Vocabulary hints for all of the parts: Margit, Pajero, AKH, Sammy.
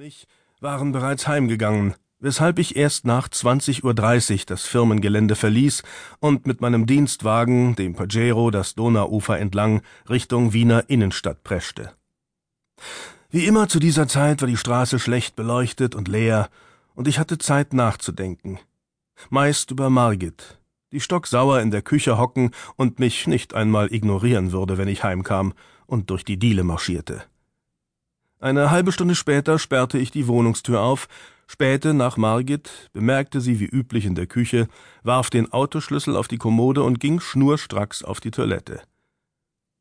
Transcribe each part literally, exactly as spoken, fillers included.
mich waren bereits heimgegangen, weshalb ich erst nach zwanzig Uhr dreißig das Firmengelände verließ und mit meinem Dienstwagen, dem Pajero, das Donauufer entlang Richtung Wiener Innenstadt preschte. Wie immer zu dieser Zeit war die Straße schlecht beleuchtet und leer, und ich hatte Zeit nachzudenken. Meist über Margit, die stocksauer in der Küche hocken und mich nicht einmal ignorieren würde, wenn ich heimkam und durch die Diele marschierte. Eine halbe Stunde später sperrte ich die Wohnungstür auf, spähte nach Margit, bemerkte sie wie üblich in der Küche, warf den Autoschlüssel auf die Kommode und ging schnurstracks auf die Toilette.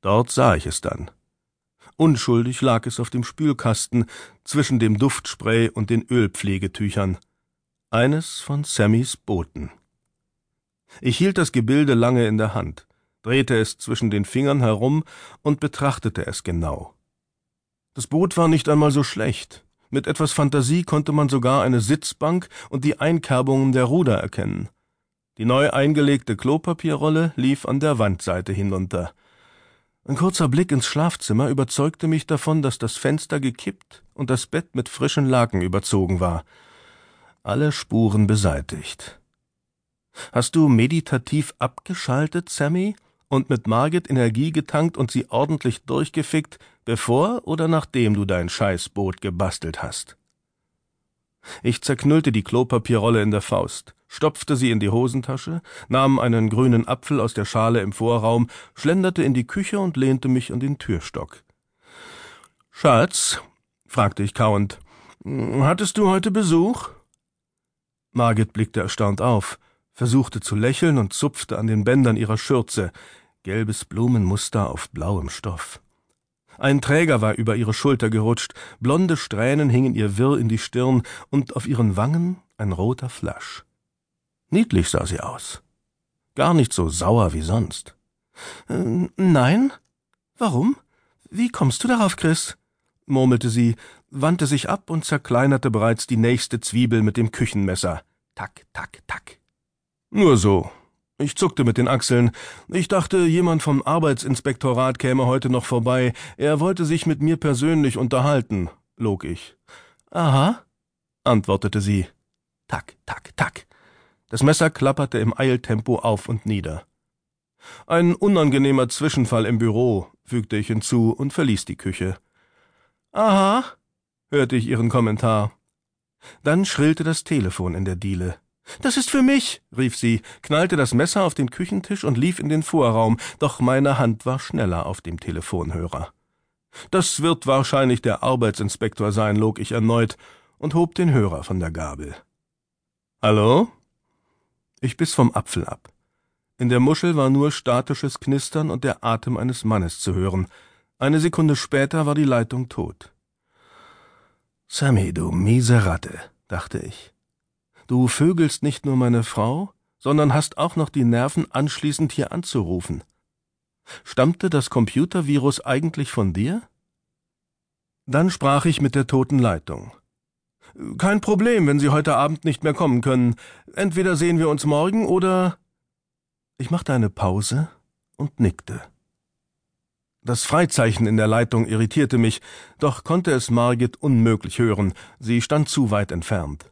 Dort sah ich es dann. Unschuldig lag es auf dem Spülkasten zwischen dem Duftspray und den Ölpflegetüchern. Eines von Sammys Boten. Ich hielt das Gebilde lange in der Hand, drehte es zwischen den Fingern herum und betrachtete es genau. Das Boot war nicht einmal so schlecht. Mit etwas Fantasie konnte man sogar eine Sitzbank und die Einkerbungen der Ruder erkennen. Die neu eingelegte Klopapierrolle lief an der Wandseite hinunter. Ein kurzer Blick ins Schlafzimmer überzeugte mich davon, dass das Fenster gekippt und das Bett mit frischen Laken überzogen war. Alle Spuren beseitigt. »Hast du meditativ abgeschaltet, Sammy, und mit Margit Energie getankt und sie ordentlich durchgefickt, bevor oder nachdem du dein Scheißboot gebastelt hast?« Ich zerknüllte die Klopapierrolle in der Faust, stopfte sie in die Hosentasche, nahm einen grünen Apfel aus der Schale im Vorraum, schlenderte in die Küche und lehnte mich an den Türstock. »Schatz?« fragte ich kauend. »Hattest du heute Besuch?« Margit blickte erstaunt auf, versuchte zu lächeln und zupfte an den Bändern ihrer Schürze, gelbes Blumenmuster auf blauem Stoff. Ein Träger war über ihre Schulter gerutscht, blonde Strähnen hingen ihr wirr in die Stirn und auf ihren Wangen ein roter Flasch. Niedlich sah sie aus. Gar nicht so sauer wie sonst. Äh, »Nein? Warum? Wie kommst du darauf, Chris?« murmelte sie, wandte sich ab und zerkleinerte bereits die nächste Zwiebel mit dem Küchenmesser. Tack, tack, tack. »Nur so.« Ich zuckte mit den Achseln. Ich dachte, jemand vom Arbeitsinspektorat käme heute noch vorbei. Er wollte sich mit mir persönlich unterhalten, log ich. »Aha«, antwortete sie. Tack, tack, tack. Das Messer klapperte im Eiltempo auf und nieder. »Ein unangenehmer Zwischenfall im Büro«, fügte ich hinzu und verließ die Küche. »Aha«, hörte ich ihren Kommentar. Dann schrillte das Telefon in der Diele. »Das ist für mich«, rief sie, knallte das Messer auf den Küchentisch und lief in den Vorraum, doch meine Hand war schneller auf dem Telefonhörer. »Das wird wahrscheinlich der Arbeitsinspektor sein«, log ich erneut und hob den Hörer von der Gabel. »Hallo?« Ich biss vom Apfel ab. In der Muschel war nur statisches Knistern und der Atem eines Mannes zu hören. Eine Sekunde später war die Leitung tot. »Sammy, du miese Ratte«, dachte ich. »Du vögelst nicht nur meine Frau, sondern hast auch noch die Nerven, anschließend hier anzurufen. Stammte das Computervirus eigentlich von dir?« Dann sprach ich mit der toten Leitung. »Kein Problem, wenn Sie heute Abend nicht mehr kommen können. Entweder sehen wir uns morgen oder...« Ich machte eine Pause und nickte. Das Freizeichen in der Leitung irritierte mich, doch konnte es Margit unmöglich hören, sie stand zu weit entfernt.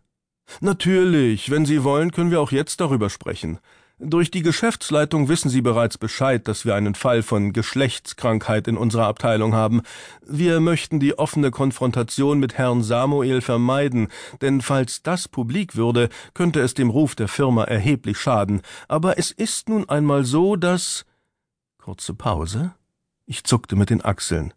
»Natürlich, wenn Sie wollen, können wir auch jetzt darüber sprechen. Durch die Geschäftsleitung wissen Sie bereits Bescheid, dass wir einen Fall von Geschlechtskrankheit in unserer Abteilung haben. Wir möchten die offene Konfrontation mit Herrn Samuel vermeiden, denn falls das publik würde, könnte es dem Ruf der Firma erheblich schaden. Aber es ist nun einmal so, dass...« Kurze Pause. Ich zuckte mit den Achseln.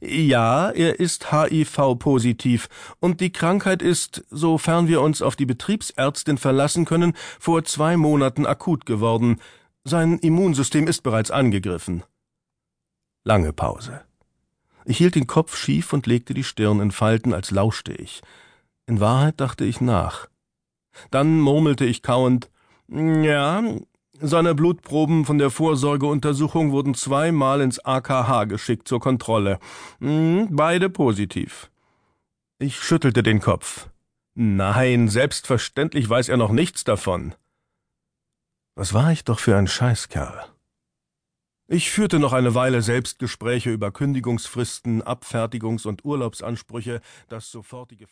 »Ja, er ist H I V-positiv und die Krankheit ist, sofern wir uns auf die Betriebsärztin verlassen können, vor zwei Monaten akut geworden. Sein Immunsystem ist bereits angegriffen.« Lange Pause. Ich hielt den Kopf schief und legte die Stirn in Falten, als lauschte ich. In Wahrheit dachte ich nach. Dann murmelte ich kauend, »Ja, seine Blutproben von der Vorsorgeuntersuchung wurden zweimal ins A K H geschickt zur Kontrolle. Beide positiv.« Ich schüttelte den Kopf. »Nein, selbstverständlich weiß er noch nichts davon.« Was war ich doch für ein Scheißkerl. Ich führte noch eine Weile Selbstgespräche über Kündigungsfristen, Abfertigungs- und Urlaubsansprüche, das sofortige...